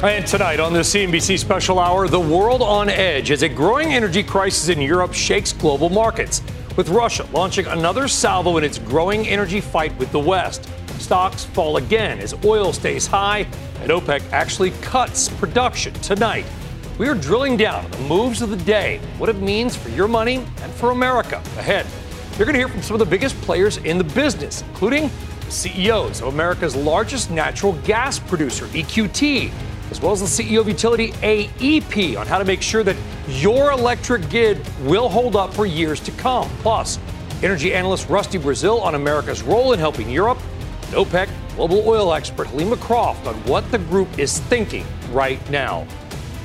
And tonight on the CNBC Special Hour, the world on edge as a growing energy crisis in Europe shakes global markets, with Russia launching another salvo in its growing energy fight with the West. Stocks fall again as oil stays high and OPEC actually cuts production tonight. We are drilling down on the moves of the day, what it means for your money and for America. Ahead, you're going to hear from some of the biggest players in the business, including the CEOs of America's largest natural gas producer, EQT, as well as the CEO of utility AEP on how to make sure that your electric grid will hold up for years to come. Plus, energy analyst Rusty Brazil on America's role in helping Europe, and OPEC global oil expert Helima Croft on what the group is thinking right now.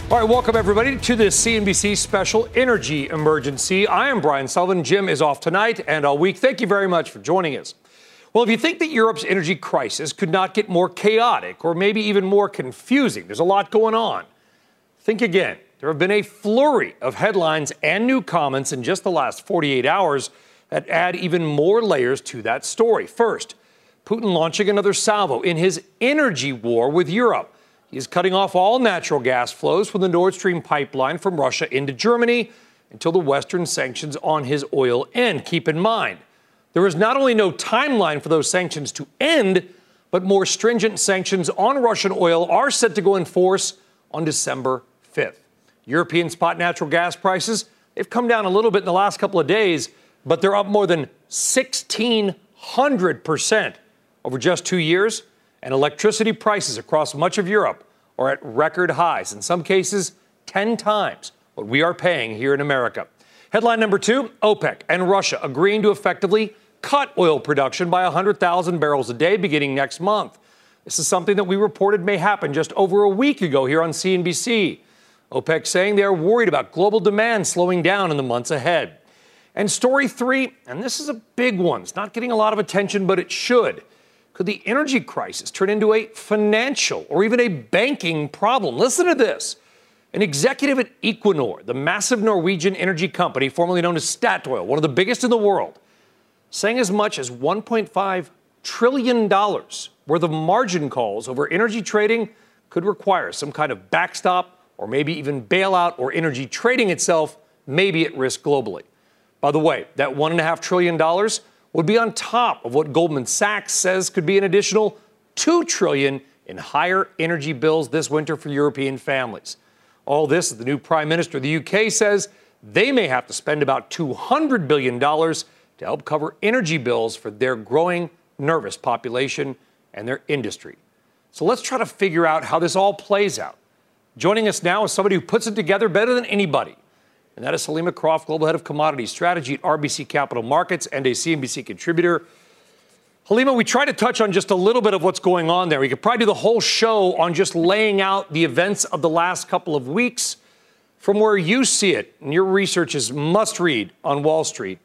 All right, welcome everybody to this CNBC Special Energy Emergency. I am Brian Sullivan. Jim is off tonight and all week. Thank you very much for joining us. Well, if you think that Europe's energy crisis could not get more chaotic or maybe even more confusing, there's a lot going on. Think again. There have been a flurry of headlines and new comments in just the last 48 hours that add even more layers to that story. First, Putin launching another salvo in his energy war with Europe. He is cutting off all natural gas flows from the Nord Stream pipeline from Russia into Germany until the Western sanctions on his oil end. Keep in mind, there is not only no timeline for those sanctions to end, but more stringent sanctions on Russian oil are set to go in force on December 5th. European spot natural gas prices, they've come down a little bit in the last couple of days, but they're up more than 1,600% over just 2 years, and electricity prices across much of Europe are at record highs, in some cases 10 times what we are paying here in America. Headline number two, OPEC and Russia agreeing to effectively cut oil production by 100,000 barrels a day beginning next month. This is something that we reported may happen just over a week ago here on CNBC. OPEC saying they are worried about global demand slowing down in the months ahead. And story three, and this is a big one. It's not getting a lot of attention, but it should. Could the energy crisis turn into a financial or even a banking problem? Listen to this. An executive at Equinor, the massive Norwegian energy company formerly known as Statoil, one of the biggest in the world, saying as much as $1.5 trillion worth of margin calls over energy trading could require some kind of backstop or maybe even bailout, or energy trading itself may be at risk globally. By the way, that $1.5 trillion would be on top of what Goldman Sachs says could be an additional $2 trillion in higher energy bills this winter for European families. All this, the new prime minister of the UK says they may have to spend about $200 billion to help cover energy bills for their growing nervous population and their industry. So let's try to figure out how this all plays out. Joining us now is somebody who puts it together better than anybody, and that is Helima Croft, Global Head of Commodity Strategy at RBC Capital Markets and a CNBC contributor. Helima, we try to touch on just a little bit of what's going on there. We could probably do the whole show on just laying out the events of the last couple of weeks. From where you see it, and your research is must read on Wall Street,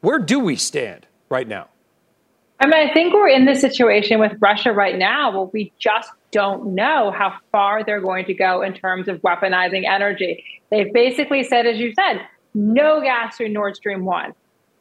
where do we stand right now? I mean, I think we're in this situation with Russia right now where we just don't know how far they're going to go in terms of weaponizing energy. They've basically said, as you said, no gas through Nord Stream 1.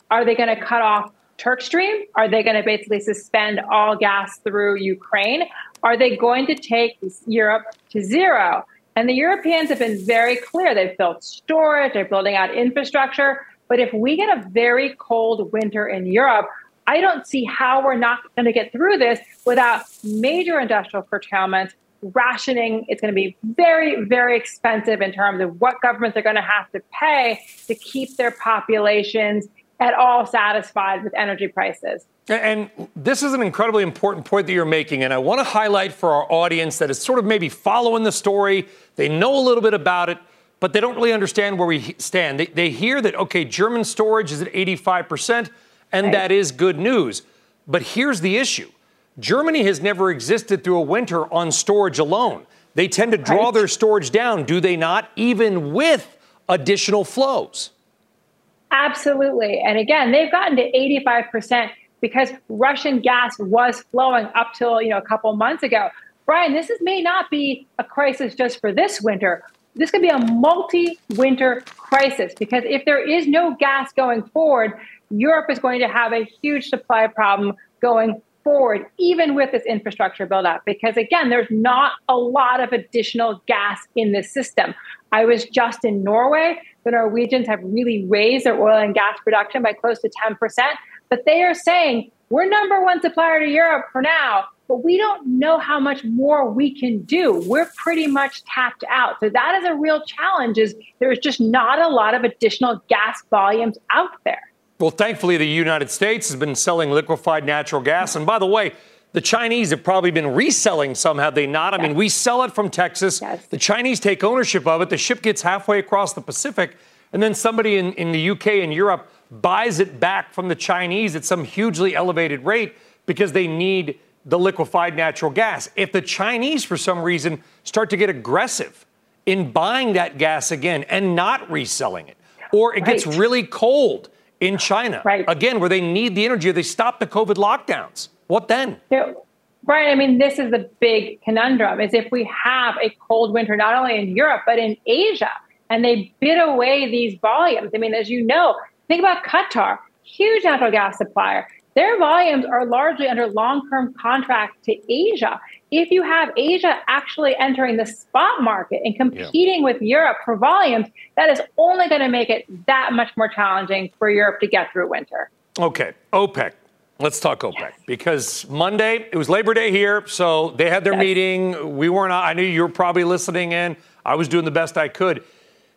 Are they going to cut off Turk Stream? Are they going to basically suspend all gas through Ukraine? Are they going to take Europe to zero? And the Europeans have been very clear. They've built storage, they're building out infrastructure. But if we get a very cold winter in Europe, I don't see how we're not going to get through this without major industrial curtailments, rationing. It's going to be very, very expensive in terms of what governments are going to have to pay to keep their populations at all satisfied with energy prices. And this is an incredibly important point that you're making, and I want to highlight for our audience that is sort of maybe following the story. They know a little bit about it, but they don't really understand where we stand. They hear that, okay, German storage is at 85%, and that is good news. But here's the issue. Germany has never existed through a winter on storage alone. They tend to draw their storage down, do they not, even with additional flows? Absolutely. And again, they've gotten to 85% because Russian gas was flowing up till, a couple months ago. Brian, this may not be a crisis just for this winter. This could be a multi-winter crisis because if there is no gas going forward, Europe is going to have a huge supply problem going forward, even with this infrastructure buildup, because, again, there's not a lot of additional gas in this system. I was just in Norway. The Norwegians have really raised their oil and gas production by close to 10%, but they are saying we're number one supplier to Europe for now, but we don't know how much more we can do. We're pretty much tapped out. So that is a real challenge, is there's just not a lot of additional gas volumes out there. Well, thankfully, the United States has been selling liquefied natural gas. And by the way, the Chinese have probably been reselling some, have they not? I mean, we sell it from Texas. Yes. The Chinese take ownership of it. The ship gets halfway across the Pacific. And then somebody in the UK and Europe buys it back from the Chinese at some hugely elevated rate because they need the liquefied natural gas. If the Chinese, for some reason, start to get aggressive in buying that gas again and not reselling it, or it gets really cold in China, again, where they need the energy, or they stop the COVID lockdowns, what then? Brian, I mean, this is the big conundrum, is if we have a cold winter, not only in Europe, but in Asia, and they bid away these volumes. I mean, as you know, think about Qatar, huge natural gas supplier. Their volumes are largely under long-term contract to Asia. If you have Asia actually entering the spot market and competing with Europe for volumes, that is only going to make it that much more challenging for Europe to get through winter. Okay, OPEC. Let's talk OPEC, because Monday, it was Labor Day here, so they had their meeting. We weren't, I knew you were probably listening in. I was doing the best I could.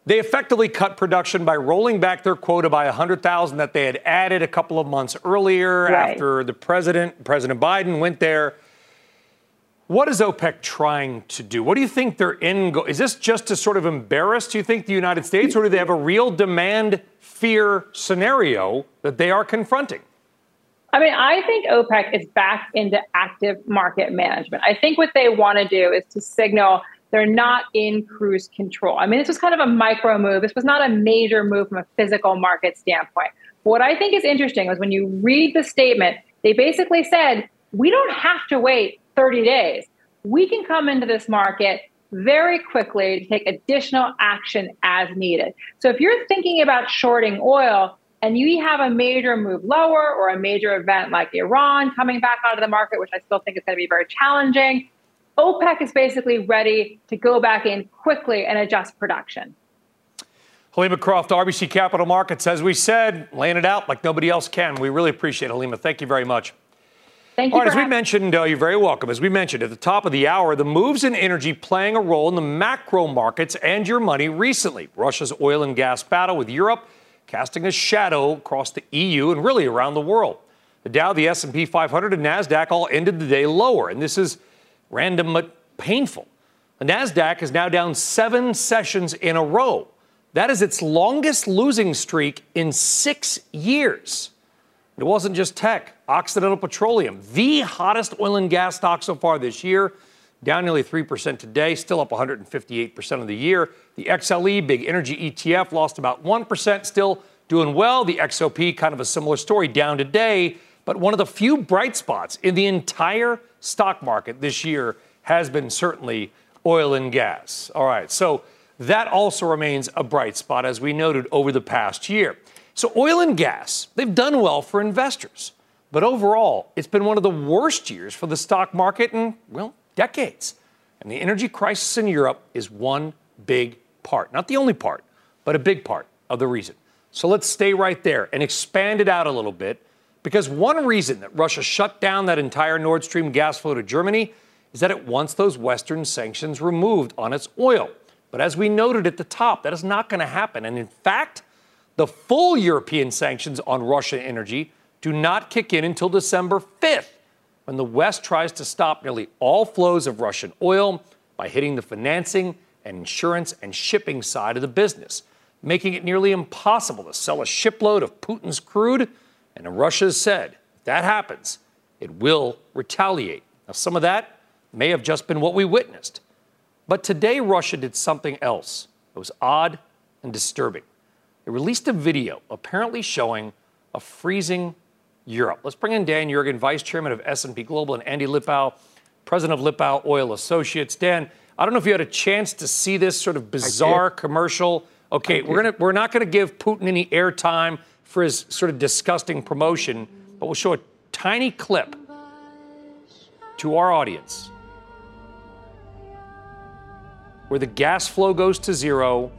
They effectively cut production by rolling back their quota by 100,000 that they had added a couple of months earlier after the President Biden went there. What is OPEC trying to do? What do you think their end goal is? Is this just to sort of embarrass, do you think, the United States, or do they have a real demand fear scenario that they are confronting? I mean, I think OPEC is back into active market management. I think what they want to do is to signal they're not in cruise control. I mean, this was kind of a micro move. This was not a major move from a physical market standpoint. But what I think is interesting is when you read the statement, they basically said, we don't have to wait 30 days. We can come into this market very quickly to take additional action as needed. So if you're thinking about shorting oil and you have a major move lower or a major event like Iran coming back out of the market, which I still think is going to be very challenging, OPEC is basically ready to go back in quickly and adjust production. Helima Croft, RBC Capital Markets, as we said, laying it out like nobody else can. We really appreciate it, Helima. Thank you very much. Thank you. All right, as we mentioned, you're very welcome. As we mentioned at the top of the hour, the moves in energy playing a role in the macro markets and your money recently. Russia's oil and gas battle with Europe casting a shadow across the EU and really around the world. The Dow, the S&P 500, and NASDAQ all ended the day lower, and this is random but painful. The NASDAQ is now down 7 sessions in a row. That is its longest losing streak in 6 years. It wasn't just tech. Occidental Petroleum, the hottest oil and gas stock so far this year, down nearly 3% today, still up 158% of the year. The XLE, big energy ETF, lost about 1%, still doing well. The XOP, kind of a similar story, down today, But one of the few bright spots in the entire stock market this year has been certainly oil and gas. All right, so that also remains a bright spot, as we noted, over the past year. So oil and gas, they've done well for investors. But overall, it's been one of the worst years for the stock market in, well, decades. And the energy crisis in Europe is one big part. Not the only part, but a big part of the reason. So let's stay right there and expand it out a little bit, because one reason that Russia shut down that entire Nord Stream gas flow to Germany is that it wants those Western sanctions removed on its oil. But as we noted at the top, that is not going to happen. And in fact, the full European sanctions on Russian energy do not kick in until December 5th, when the West tries to stop nearly all flows of Russian oil by hitting the financing and insurance and shipping side of the business, making it nearly impossible to sell a shipload of Putin's crude. And Russia has said, if that happens, it will retaliate. Now, some of that may have just been what we witnessed. But today, Russia did something else that was odd and disturbing. It released a video apparently showing a freezing Europe. Let's bring in Dan Yergin, Vice Chairman of S&P Global, and Andy Lipow, President of Lipow Oil Associates. Dan, I don't know if you had a chance to see this sort of bizarre commercial. Okay, we're not going to give Putin any airtime for his sort of disgusting promotion, but we'll show a tiny clip to our audience, where the gas flow goes to zero,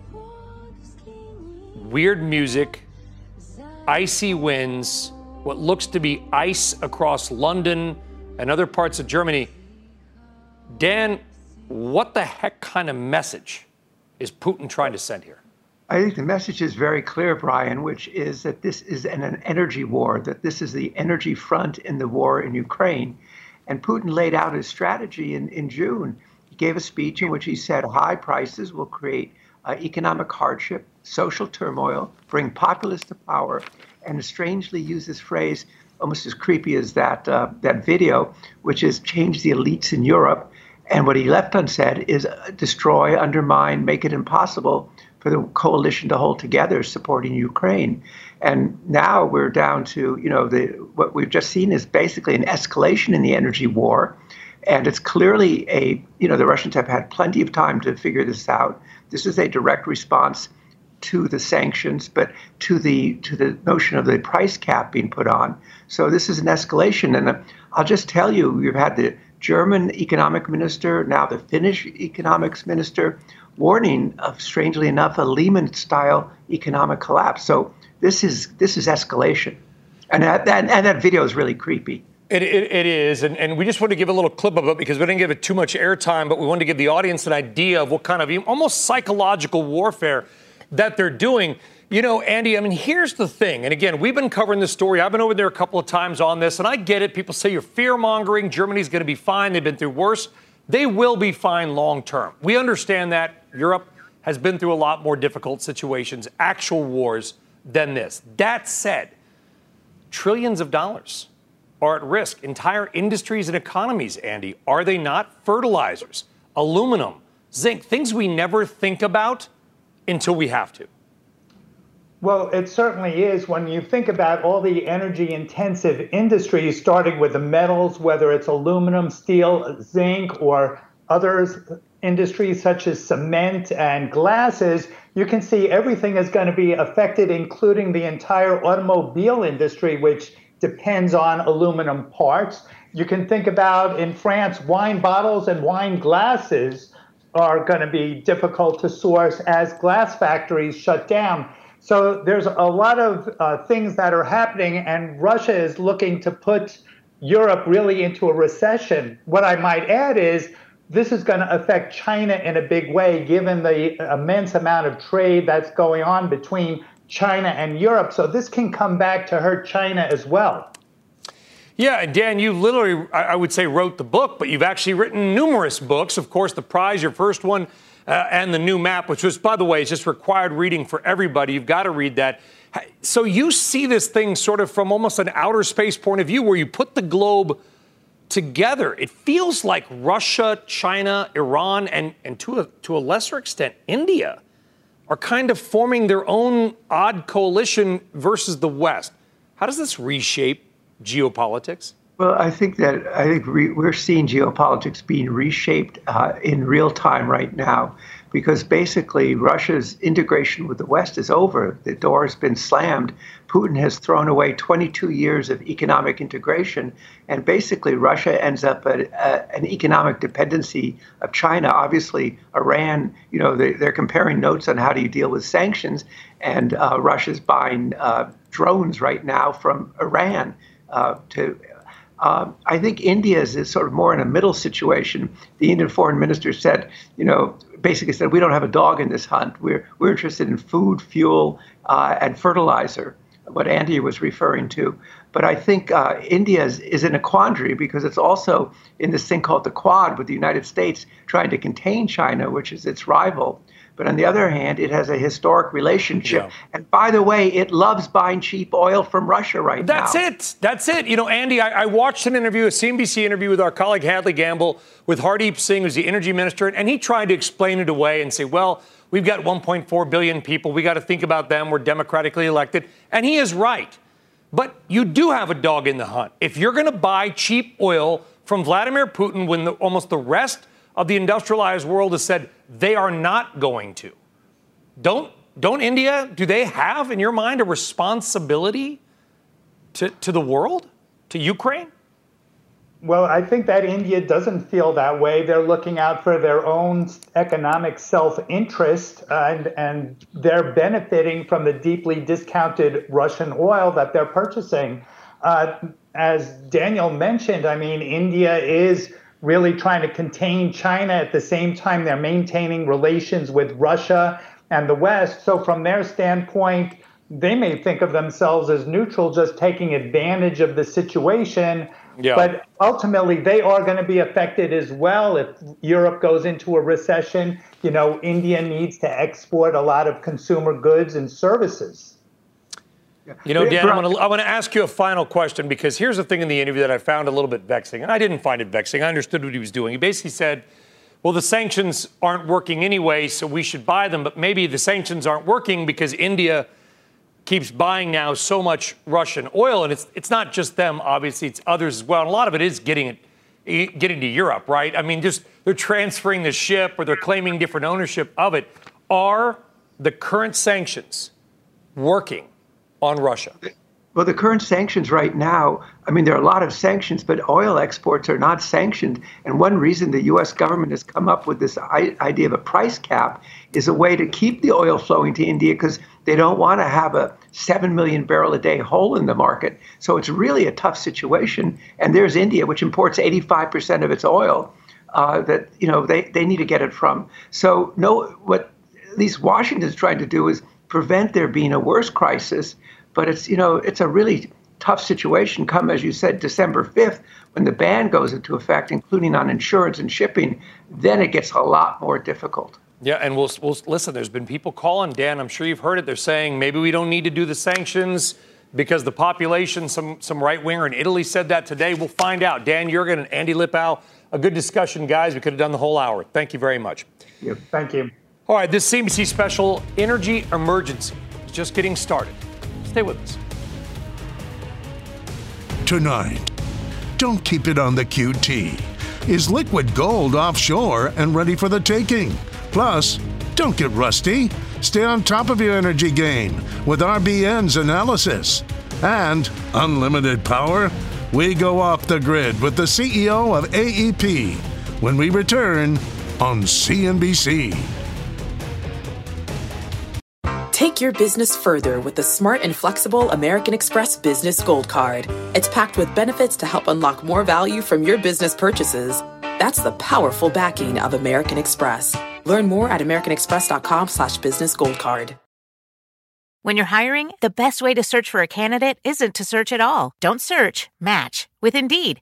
weird music, icy winds, what looks to be ice across London and other parts of Germany. Dan, what the heck kind of message is Putin trying to send here? I think the message is very clear, Brian, which is that this is an energy war, that this is the energy front in the war in Ukraine. And Putin laid out his strategy in June. Gave a speech in which he said high prices will create economic hardship, social turmoil, bring populists to power, and strangely used this phrase, almost as creepy as that video, which is change the elites in Europe. And what he left unsaid is destroy, undermine, make it impossible for the coalition to hold together supporting Ukraine. And now we're down to, you know, what we've just seen is basically an escalation in the energy war. And it's clearly the Russians have had plenty of time to figure this out. This is a direct response to the sanctions, but to the notion of the price cap being put on. So this is an escalation. And I'll just tell you, we've had the German economic minister, now the Finnish economics minister, warning of, strangely enough, a Lehman-style economic collapse. So this is escalation. And that video is really creepy. It is, and we just want to give a little clip of it because we didn't give it too much airtime, but we wanted to give the audience an idea of what kind of almost psychological warfare that they're doing. You know, Andy, I mean, here's the thing, and again, we've been covering this story. I've been over there a couple of times on this, and I get it. People say you're fear-mongering. Germany's going to be fine. They've been through worse. They will be fine long term. We understand that. Europe has been through a lot more difficult situations, actual wars, than this. That said, trillions of dollars are at risk. Entire industries and economies, Andy, are they not? Fertilizers, aluminum, zinc, things we never think about until we have to. Well, it certainly is when you think about all the energy-intensive industries, starting with the metals, whether it's aluminum, steel, zinc, or other industries such as cement and glasses. You can see everything is going to be affected, including the entire automobile industry, which depends on aluminum parts. You can think about, in France, wine bottles and wine glasses are going to be difficult to source as glass factories shut down. So there's a lot of things that are happening, and Russia is looking to put Europe really into a recession. What I might add is this is going to affect China in a big way, given the immense amount of trade that's going on between China and Europe. So this can come back to hurt China as well. Yeah, and Dan, you literally, I would say, wrote the book, but you've actually written numerous books. Of course, The Prize, your first one, and The New Map, which was, by the way, is just required reading for everybody. You've got to read that. So you see this thing sort of from almost an outer space point of view, where you put the globe together. It feels like Russia, China, Iran, and to a lesser extent, India, are kind of forming their own odd coalition versus the West. How does this reshape geopolitics? Well, I think we're seeing geopolitics being reshaped in real time right now, because basically Russia's integration with the West is over. The door has been slammed. Putin has thrown away 22 years of economic integration, and basically Russia ends up at an economic dependency of China. Obviously, Iran, you know, they're comparing notes on how do you deal with sanctions, and Russia's buying drones right now from Iran I think India is sort of more in a middle situation. The Indian foreign minister said, you know, basically said, we don't have a dog in this hunt. We're interested in food, fuel, and fertilizer, what Andy was referring to. But I think India is in a quandary because it's also in this thing called the Quad with the United States trying to contain China, which is its rival. But on the other hand, it has a historic relationship. Yeah. And by the way, it loves buying cheap oil from Russia right now. That's it. You know, Andy, I watched an interview, a CNBC interview with our colleague Hadley Gamble with Hardeep Singh, who's the energy minister. And he tried to explain it away and say, well, we've got 1.4 billion people. We got to think about them. We're democratically elected. And he is right. But you do have a dog in the hunt. If you're going to buy cheap oil from Vladimir Putin when almost the rest of the industrialized world has said they are not going to. Don't India, do they have, in your mind, a responsibility to the world, to Ukraine? Well, I think that India doesn't feel that way. They're looking out for their own economic self-interest, and they're benefiting from the deeply discounted Russian oil that they're purchasing. As Daniel mentioned, I mean, India is really trying to contain China. At the same time, they're maintaining relations with Russia and the West. So from their standpoint, they may think of themselves as neutral, just taking advantage of the situation. Yeah. But ultimately, they are going to be affected as well. If Europe goes into a recession, you know, India needs to export a lot of consumer goods and services. You know, Dan, I want to ask you a final question, because here's the thing in the interview that I found a little bit vexing, and I didn't find it vexing. I understood what he was doing. He basically said, well, the sanctions aren't working anyway, so we should buy them, but maybe the sanctions aren't working because India keeps buying now so much Russian oil, and it's not just them, obviously, it's others as well, and a lot of it is getting to Europe, right? I mean, just they're transferring the ship or they're claiming different ownership of it. Are the current sanctions working on Russia? Well, the current sanctions right now, I mean, there are a lot of sanctions, but oil exports are not sanctioned. And one reason the U.S. government has come up with this idea of a price cap is a way to keep the oil flowing to India, because they don't want to have a 7 million barrel a day hole in the market. So it's really a tough situation. And there's India, which imports 85% of its oil that, you know, they need to get it from. So what at least Washington's trying to do is prevent there being a worse crisis, but it's, you know, it's a really tough situation come, as you said, December 5th, when the ban goes into effect, including on insurance and shipping, then it gets a lot more difficult. Yeah, and we'll listen, there's been people calling, Dan, I'm sure you've heard it, they're saying maybe we don't need to do the sanctions because the population, some right-winger in Italy said that today. We'll find out. Dan Yergin and Andy Lipow, a good discussion, guys. We could have done the whole hour. Thank you very much. Yeah, thank you. All right, this CNBC special, Energy Emergency, is just getting started. Stay with us. Tonight, don't keep it on the QT. Is liquid gold offshore and ready for the taking? Plus, don't get rusty. Stay on top of your energy game with RBN's analysis. And unlimited power? We go off the grid with the CEO of AEP when we return on CNBC. Take your business further with the smart and flexible American Express Business Gold Card. It's packed with benefits to help unlock more value from your business purchases. That's the powerful backing of American Express. Learn more at americanexpress.com/businessgoldcard. When you're hiring, the best way to search for a candidate isn't to search at all. Don't search, match with Indeed.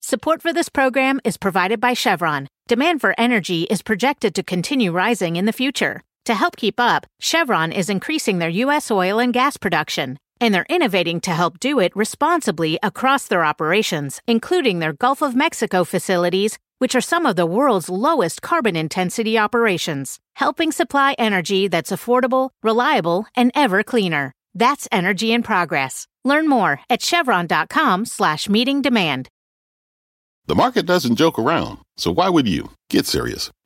Support for this program is provided by Chevron. Demand for energy is projected to continue rising in the future. To help keep up, Chevron is increasing their U.S. oil and gas production, and they're innovating to help do it responsibly across their operations, including their Gulf of Mexico facilities, which are some of the world's lowest carbon intensity operations, helping supply energy that's affordable, reliable, and ever cleaner. That's energy in progress. Learn more at chevron.com/meeting demand. The market doesn't joke around, so why would you? Get serious.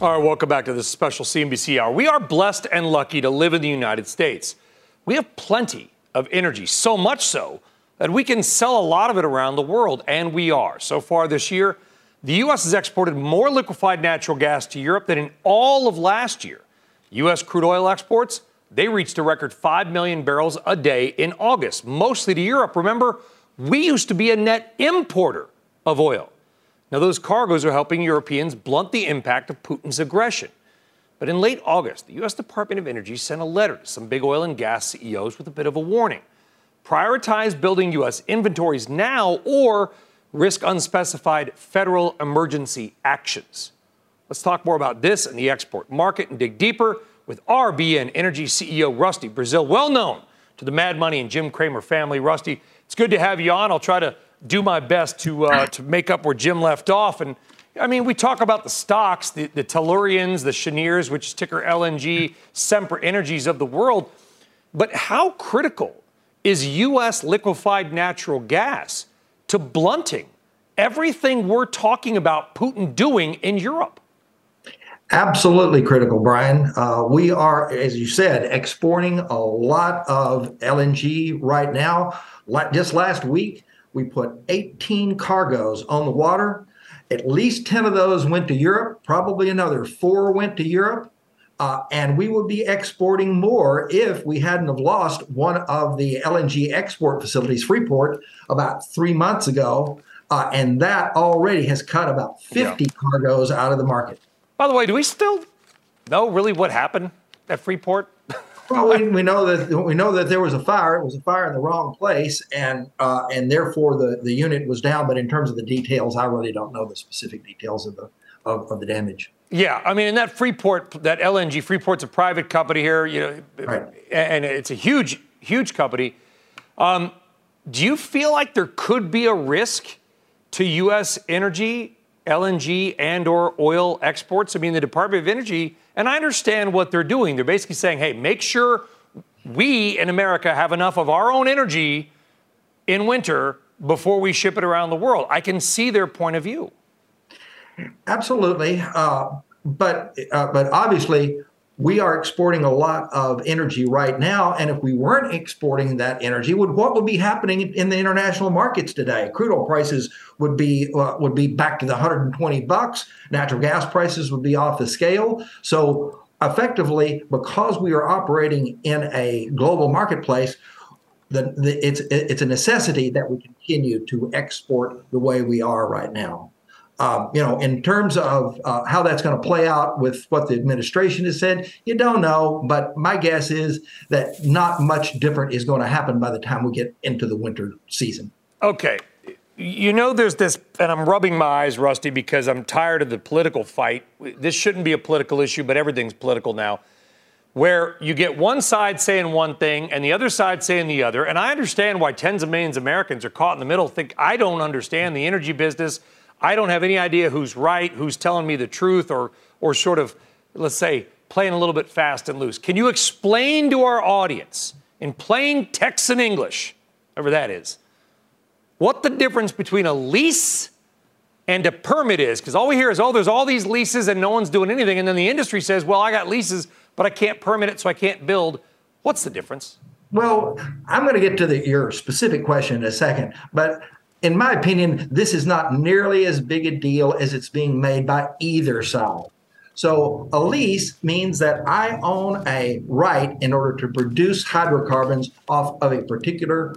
All right, welcome back to this special CNBC Hour. We are blessed and lucky to live in the United States. We have plenty of energy, so much so that we can sell a lot of it around the world, and we are. So far this year, the U.S. has exported more liquefied natural gas to Europe than in all of last year. U.S. crude oil exports, they reached a record 5 million barrels a day in August, mostly to Europe. Remember, we used to be a net importer of oil. Now, those cargoes are helping Europeans blunt the impact of Putin's aggression. But in late August, the U.S. Department of Energy sent a letter to some big oil and gas CEOs with a bit of a warning. Prioritize building U.S. inventories now or risk unspecified federal emergency actions. Let's talk more about this and the export market and dig deeper with RBN Energy CEO Rusty Brazil, well known to the Mad Money and Jim Cramer family. Rusty, it's good to have you on. I'll try to do my best to make up where Jim left off. And, I mean, we talk about the stocks, the Tellurians, the Chenieres, which is ticker LNG, Sempra Energies of the world. But how critical is U.S. liquefied natural gas to blunting everything we're talking about Putin doing in Europe? Absolutely critical, Brian. We are, as you said, exporting a lot of LNG right now. Just last week, we put 18 cargoes on the water. At least 10 of those went to Europe. Probably another 4 went to Europe. And we would be exporting more if we hadn't have lost one of the LNG export facilities, Freeport, about 3 months ago. And that already has cut about 50 cargoes out of the market. By the way, do we still know really what happened at Freeport? Well, we know that there was a fire. It was a fire in the wrong place, and therefore the unit was down. But in terms of the details, I really don't know the specific details of the damage. Yeah, I mean, in that Freeport, that LNG, Freeport's a private company here, you know, right, and it's a huge, huge company. Do you feel like there could be a risk to U.S. energy, LNG, and or oil exports? I mean, the Department of Energy, and I understand what they're doing. They're basically saying, hey, make sure we in America have enough of our own energy in winter before we ship it around the world. I can see their point of view. Absolutely. But obviously, we are exporting a lot of energy right now. And if we weren't exporting that energy, what would be happening in the international markets today? Crude oil prices would be back to the $120. Natural gas prices would be off the scale. So effectively, because we are operating in a global marketplace, it's a necessity that we continue to export the way we are right now. You know, in terms of how that's going to play out with what the administration has said, you don't know. But my guess is that not much different is going to happen by the time we get into the winter season. Okay. You know, there's this, and I'm rubbing my eyes, Rusty, because I'm tired of the political fight. This shouldn't be a political issue, but everything's political now, where you get one side saying one thing and the other side saying the other. And I understand why tens of millions of Americans are caught in the middle, think, I don't understand the energy business. I don't have any idea who's right, who's telling me the truth, or sort of, let's say, playing a little bit fast and loose. Can you explain to our audience, in plain Texan English, whatever that is, what the difference between a lease and a permit is? Because all we hear is, oh, there's all these leases and no one's doing anything. And then the industry says, well, I got leases, but I can't permit it, so I can't build. What's the difference? Well, I'm going to get to your specific question in a second, but in my opinion, this is not nearly as big a deal as it's being made by either side. So a lease means that I own a right in order to produce hydrocarbons off of a particular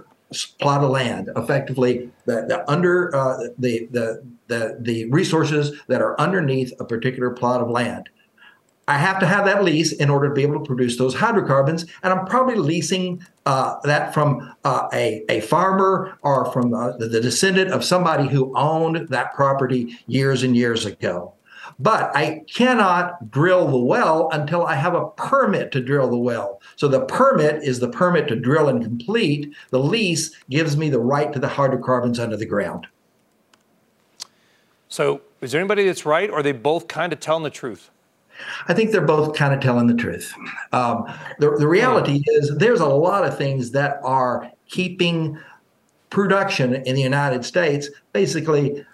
plot of land, effectively the resources that are underneath a particular plot of land. I have to have that lease in order to be able to produce those hydrocarbons, and I'm probably leasing that from a farmer or from the descendant of somebody who owned that property years and years ago. But I cannot drill the well until I have a permit to drill the well. So the permit is the permit to drill and complete. The lease gives me the right to the hydrocarbons under the ground. So is there anybody that's right, or are they both kind of telling the truth? I think they're both kind of telling the truth. The reality is there's a lot of things that are keeping production in the United States, basically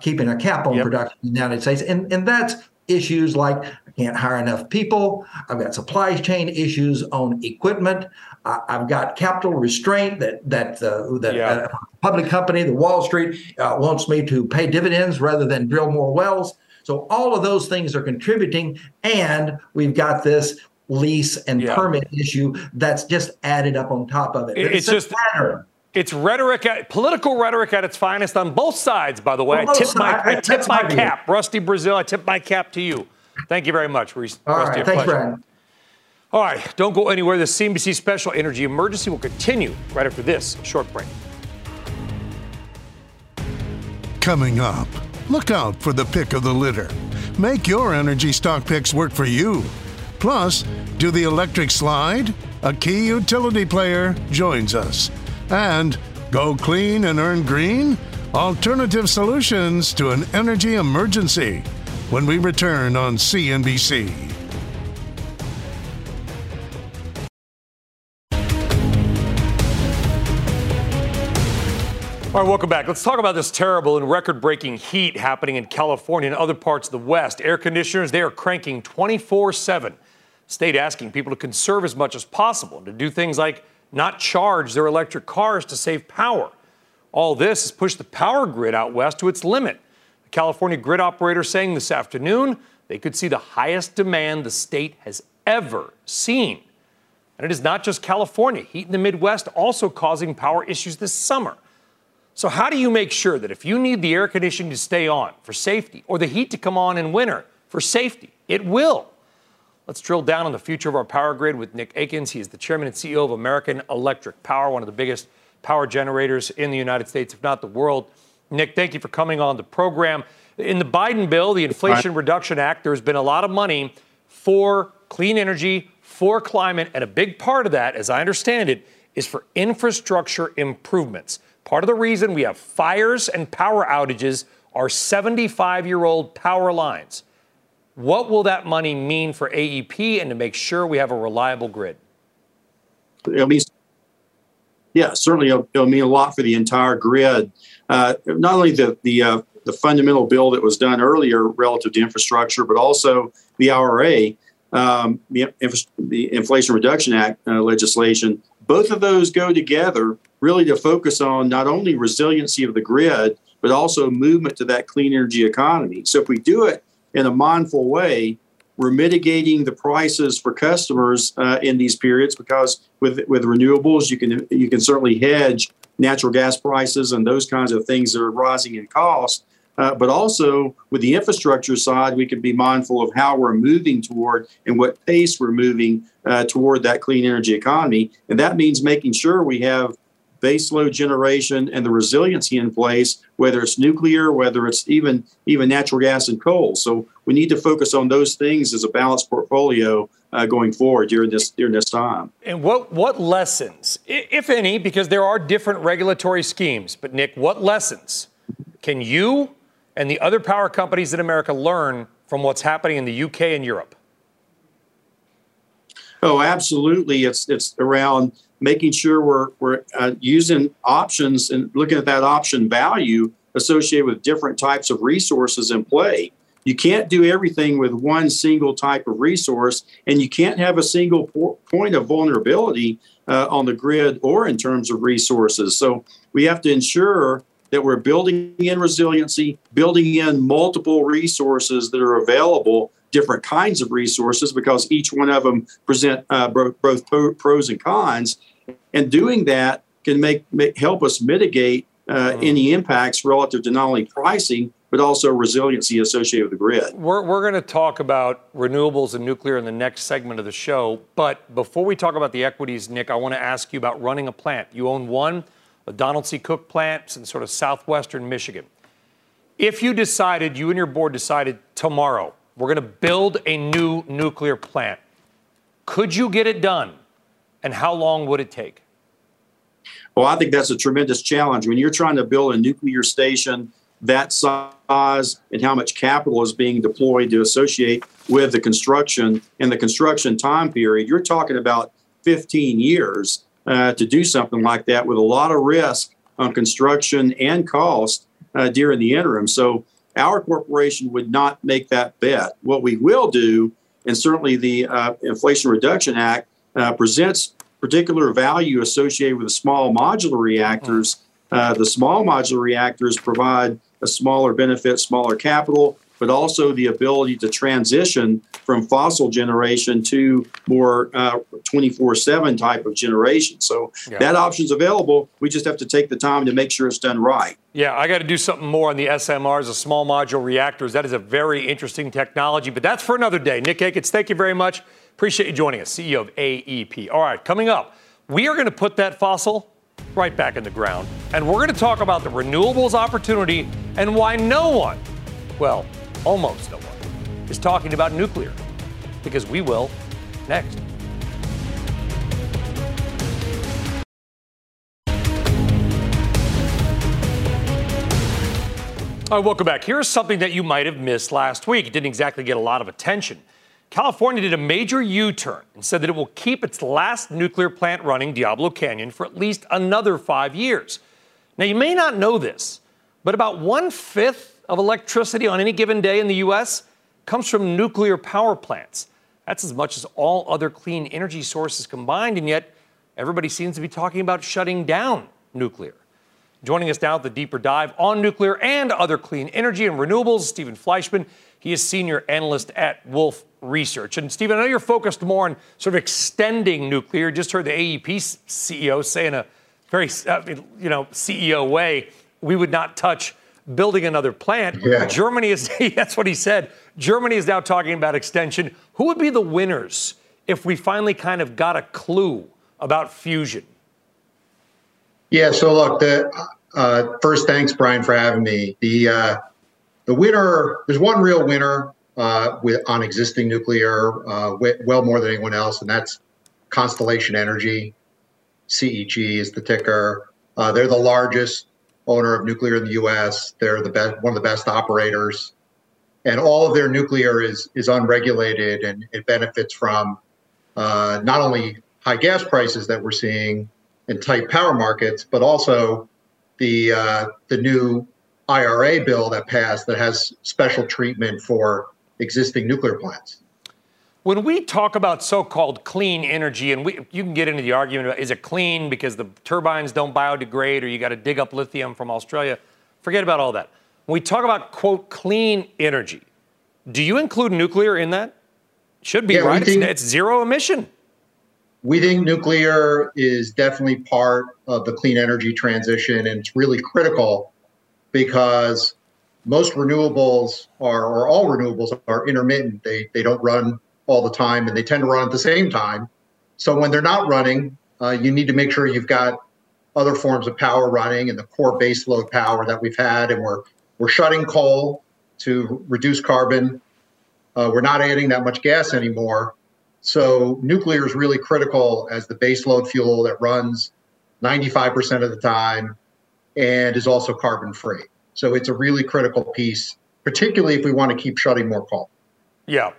keeping a cap on production in the United States. And that's issues like I can't hire enough people. I've got supply chain issues on equipment. I've got capital restraint that public company, the Wall Street, wants me to pay dividends rather than drill more wells. So all of those things are contributing, and we've got this lease and permit issue that's just added up on top of it. It's rhetoric, political rhetoric at its finest on both sides, by the way. I tip my cap. Rusty Brazil, I tip my cap to you. Thank you very much, Rusty. All right, thanks, Brian. All right, don't go anywhere. The CNBC special Energy Emergency will continue right after this short break. Coming up, look out for the pick of the litter. Make your energy stock picks work for you. Plus, do the electric slide? A key utility player joins us. And go clean and earn green? Alternative solutions to an energy emergency. When we return on CNBC. All right, welcome back. Let's talk about this terrible and record-breaking heat happening in California and other parts of the West. Air conditioners, they are cranking 24/7. State asking people to conserve as much as possible and to do things like not charge their electric cars to save power. All this has pushed the power grid out west to its limit. The California grid operator saying this afternoon they could see the highest demand the state has ever seen. And it is not just California. Heat in the Midwest also causing power issues this summer. So how do you make sure that if you need the air conditioning to stay on for safety or the heat to come on in winter for safety, it will? Let's drill down on the future of our power grid with Nick Akins. He is the chairman and CEO of American Electric Power, one of the biggest power generators in the United States, if not the world. Nick, thank you for coming on the program. In the Biden bill, the Inflation Reduction Act, there's been a lot of money for clean energy, for climate, and a big part of that, as I understand it, is for infrastructure improvements. Part of the reason we have fires and power outages are 75-year-old power lines. What will that money mean for AEP and to make sure we have a reliable grid? It'll mean, yeah, certainly it'll mean a lot for the entire grid. Not only the fundamental bill that was done earlier relative to infrastructure, but also the IRA, the Inflation Reduction Act legislation. Both of those go together really to focus on not only resiliency of the grid, but also movement to that clean energy economy. So if we do it in a mindful way, we're mitigating the prices for customers in these periods, because with renewables, you can certainly hedge natural gas prices and those kinds of things that are rising in cost. But also with the infrastructure side, we can be mindful of how we're moving toward and what pace we're moving toward that clean energy economy. And that means making sure we have baseload generation and the resiliency in place, whether it's nuclear, whether it's even natural gas and coal. So we need to focus on those things as a balanced portfolio going forward during this time. And what lessons, if any, because there are different regulatory schemes, but Nick, what lessons can you and the other power companies in America learn from what's happening in the UK and Europe? Oh, absolutely. It's around making sure we're using options and looking at that option value associated with different types of resources in play. You can't do everything with one single type of resource, and you can't have a single point of vulnerability on the grid or in terms of resources. So we have to ensure that we're building in resiliency, building in multiple resources that are available, different kinds of resources, because each one of them present both pros and cons, and doing that can help us mitigate any impacts relative to not only pricing but also resiliency associated with the grid. We're going to talk about renewables and nuclear in the next segment of the show, but before we talk about the equities, Nick, I want to ask you about running a plant. You own one, the Donald C. Cook plants in sort of southwestern Michigan. If you decided, you and your board decided tomorrow, we're going to build a new nuclear plant, could you get it done? And how long would it take? Well, I think that's a tremendous challenge. When you're trying to build a nuclear station that size and how much capital is being deployed to associate with the construction and the construction time period, you're talking about 15 years to do something like that, with a lot of risk on construction and cost during the interim. So our corporation would not make that bet. What we will do, and certainly the Inflation Reduction Act presents particular value associated with the small modular reactors. The small modular reactors provide a smaller benefit, smaller capital, but also the ability to transition from fossil generation to more 24/7 type of generation. So that option's available. We just have to take the time to make sure it's done right. Yeah, I got to do something more on the SMRs, the small modular reactors. That is a very interesting technology, but that's for another day. Nick Akins, thank you very much. Appreciate you joining us, CEO of AEP. All right, coming up, we are going to put that fossil right back in the ground, and we're going to talk about the renewables opportunity and why no one, well, almost no one, is talking about nuclear, because we will next. All right, welcome back. Here's something that you might have missed last week. It didn't exactly get a lot of attention. California did a major U-turn and said that it will keep its last nuclear plant running, Diablo Canyon, for at least another 5 years. Now, you may not know this, but about 1/5 of electricity on any given day in the U.S. comes from nuclear power plants. That's as much as all other clean energy sources combined, and yet everybody seems to be talking about shutting down nuclear. Joining us now at the deeper dive on nuclear and other clean energy and renewables, Stephen Fleischman. He is senior analyst at Wolf Research. And, Stephen, I know you're focused more on sort of extending nuclear. Just heard the AEP CEO say in a very, CEO way, we would not touch building another plant. Yeah. Germany is, that's what he said. Germany is now talking about extension. Who would be the winners if we finally kind of got a clue about fusion? Yeah, so look, first, thanks, Brian, for having me. The winner, there's one real winner on existing nuclear, well more than anyone else, and that's Constellation Energy. CEG is the ticker. They're the largest owner of nuclear in the U.S. They're the best, one of the best operators, and all of their nuclear is unregulated, and it benefits from not only high gas prices that we're seeing and tight power markets, but also the new IRA bill that passed that has special treatment for existing nuclear plants. When we talk about so-called clean energy, and you can get into the argument about is it clean because the turbines don't biodegrade or you got to dig up lithium from Australia, forget about all that. When we talk about, quote, clean energy, do you include nuclear in that? Should be, yeah, right? It's zero emission. We think nuclear is definitely part of the clean energy transition, and it's really critical because most renewables are, or all renewables are intermittent. They don't run all the time, and they tend to run at the same time. So when they're not running, you need to make sure you've got other forms of power running and the core baseload power that we've had. And we're shutting coal to reduce carbon. We're not adding that much gas anymore. So nuclear is really critical as the baseload fuel that runs 95% of the time and is also carbon-free. So it's a really critical piece, particularly if we want to keep shutting more coal. Yeah.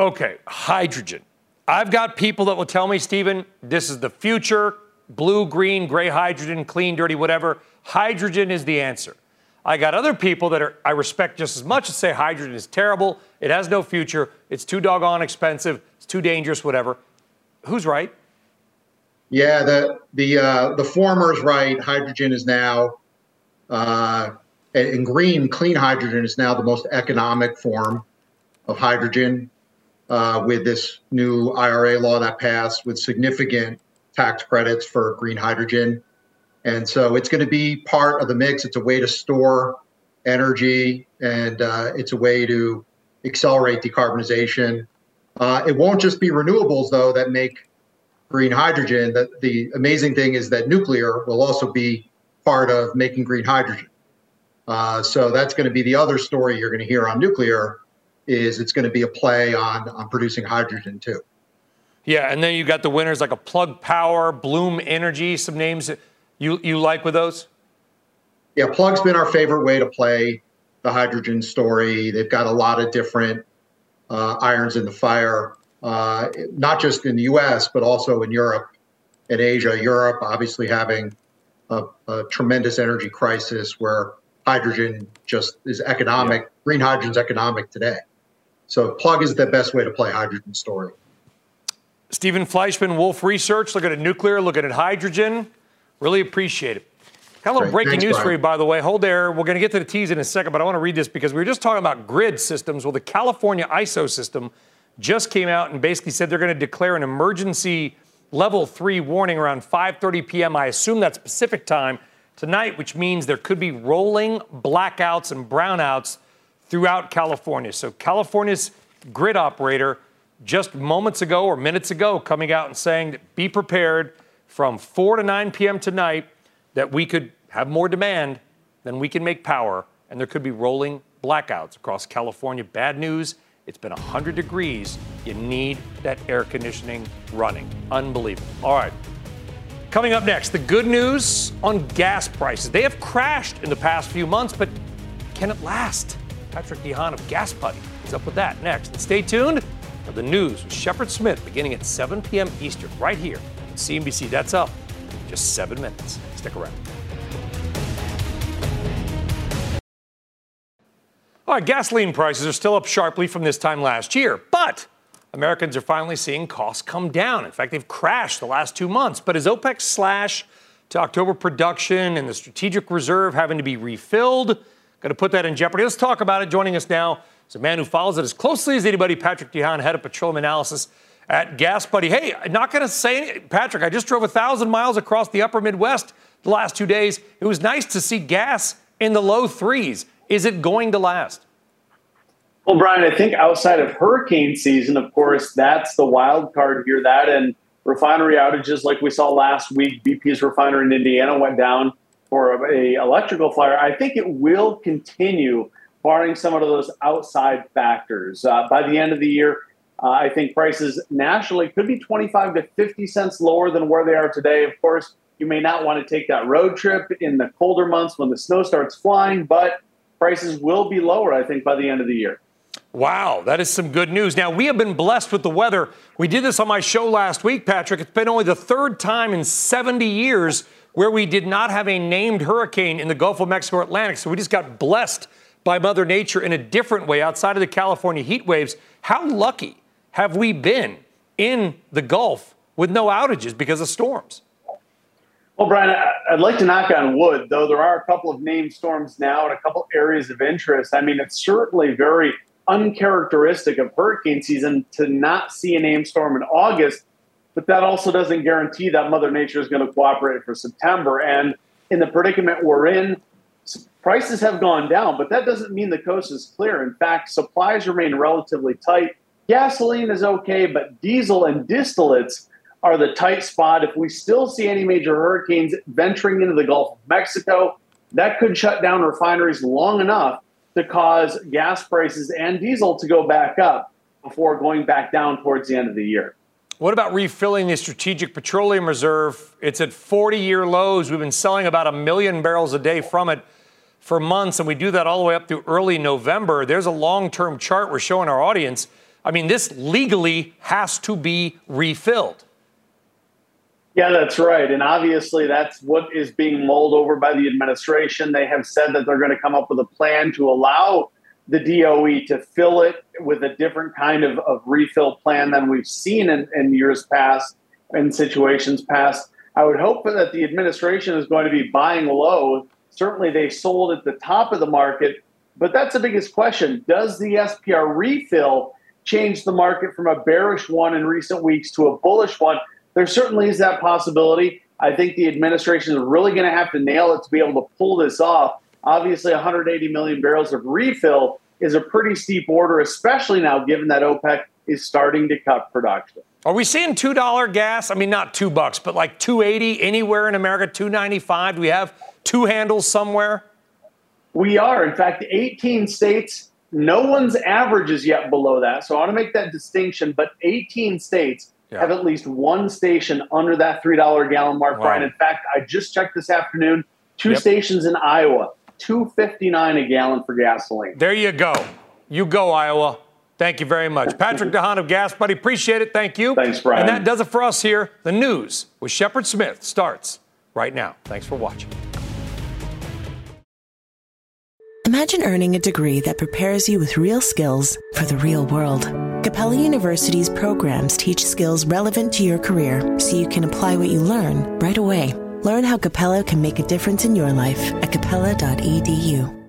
Okay, hydrogen. I've got people that will tell me, Stephen, this is the future, blue, green, gray hydrogen, clean, dirty, whatever. Hydrogen is the answer. I got other people that I respect just as much as say hydrogen is terrible, it has no future, it's too doggone expensive, it's too dangerous, whatever. Who's right? Yeah, the former's right. Hydrogen is now, and green, clean hydrogen is now the most economic form of hydrogen with this new IRA law that passed with significant tax credits for green hydrogen. And so it's going to be part of the mix. It's a way to store energy, and it's a way to accelerate decarbonization. It won't just be renewables, though, that make green hydrogen. The amazing thing is that nuclear will also be part of making green hydrogen. So that's going to be the other story you're going to hear on nuclear, is it's going to be a play on producing hydrogen, too. Yeah, and then you've got the winners like a Plug Power, Bloom Energy, some names that you like with those? Yeah, Plug's been our favorite way to play the hydrogen story. They've got a lot of different irons in the fire, not just in the U.S., but also in Europe and Asia. Europe obviously having a tremendous energy crisis where hydrogen just is economic. Yeah. Green hydrogen's economic today. So Plug is the best way to play hydrogen story. Stephen Fleischman, Wolf Research, looking at nuclear, looking at hydrogen. Really appreciate it. Got a little breaking news for you, by the way. Hold there. We're going to get to the teas in a second, but I want to read this because we were just talking about grid systems. Well, the California ISO system just came out and basically said they're going to declare an emergency level 3 warning around 5:30 p.m. I assume that's Pacific time tonight, which means there could be rolling blackouts and brownouts throughout California. So California's grid operator just moments ago or minutes ago coming out and saying that be prepared from 4 to 9 p.m. tonight that we could have more demand than we can make power, and there could be rolling blackouts across California. Bad news, it's been 100 degrees. You need that air conditioning running. Unbelievable. All right. Coming up next, the good news on gas prices. They have crashed in the past few months, but can it last? Patrick DeHaan of GasBuddy is up with that next. And stay tuned for the news with Shepard Smith beginning at 7 p.m. Eastern right here on CNBC. That's up in just 7 minutes. Stick around. All right, gasoline prices are still up sharply from this time last year, but Americans are finally seeing costs come down. In fact, they've crashed the last 2 months. But as OPEC slash to October production and the strategic reserve having to be refilled, going to put that in jeopardy. Let's talk about it. Joining us now is a man who follows it as closely as anybody, Patrick DeHaan, head of petroleum analysis at GasBuddy. Hey, not going to say, Patrick, I just drove 1,000 miles across the upper Midwest the last 2 days. It was nice to see gas in the low threes. Is it going to last? Well, Brian, I think outside of hurricane season, of course, that's the wild card here. That and refinery outages like we saw last week. BP's refinery in Indiana went down for an electrical fire. I think it will continue, barring some of those outside factors. By the end of the year, I think prices nationally could be 25 to 50 cents lower than where they are today. Of course, you may not want to take that road trip in the colder months when the snow starts flying, but prices will be lower, I think, by the end of the year. Wow, that is some good news. Now, we have been blessed with the weather. We did this on my show last week, Patrick. It's been only the third time in 70 years where we did not have a named hurricane in the Gulf of Mexico Atlantic. So we just got blessed by Mother Nature in a different way outside of the California heat waves. How lucky have we been in the Gulf with no outages because of storms? Well, Brian, I'd like to knock on wood, though there are a couple of named storms now and a couple areas of interest. I mean, it's certainly very uncharacteristic of hurricane season to not see a named storm in August, but that also doesn't guarantee that Mother Nature is going to cooperate for September. And in the predicament we're in, prices have gone down, but that doesn't mean the coast is clear. In fact, supplies remain relatively tight. Gasoline is okay, but diesel and distillates are the tight spot. If we still see any major hurricanes venturing into the Gulf of Mexico, that could shut down refineries long enough to cause gas prices and diesel to go back up before going back down towards the end of the year. What about refilling the Strategic Petroleum Reserve? It's at 40-year lows. We've been selling about 1 million barrels a day from it for months, and we do that all the way up through early November. There's a long-term chart we're showing our audience. I mean, this legally has to be refilled. Yeah, that's right. And obviously, that's what is being mulled over by the administration. They have said that they're going to come up with a plan to allow the DOE to fill it with a different kind of refill plan than we've seen in years past and situations past. I would hope that the administration is going to be buying low. Certainly, they sold at the top of the market. But that's the biggest question. Does the SPR refill change the market from a bearish one in recent weeks to a bullish one? There certainly is that possibility. I think the administration is really going to have to nail it to be able to pull this off. Obviously, 180 million barrels of refill is a pretty steep order, especially now given that OPEC is starting to cut production. Are we seeing $2 gas? I mean, not $2, but like $2.80 anywhere in America, $2.95. Do we have two handles somewhere? We are. In fact, 18 states, no one's average is yet below that. So I want to make that distinction, but 18 states have at least one station under that $3 gallon mark, Brian. Wow. In fact, I just checked this afternoon, two stations in Iowa, $2.59 a gallon for gasoline. There you go. You go, Iowa. Thank you very much. Patrick DeHaan of GasBuddy, appreciate it. Thank you. Thanks, Brian. And that does it for us here. The news with Shepard Smith starts right now. Thanks for watching. Imagine earning a degree that prepares you with real skills for the real world. Capella University's programs teach skills relevant to your career so you can apply what you learn right away. Learn how Capella can make a difference in your life at capella.edu.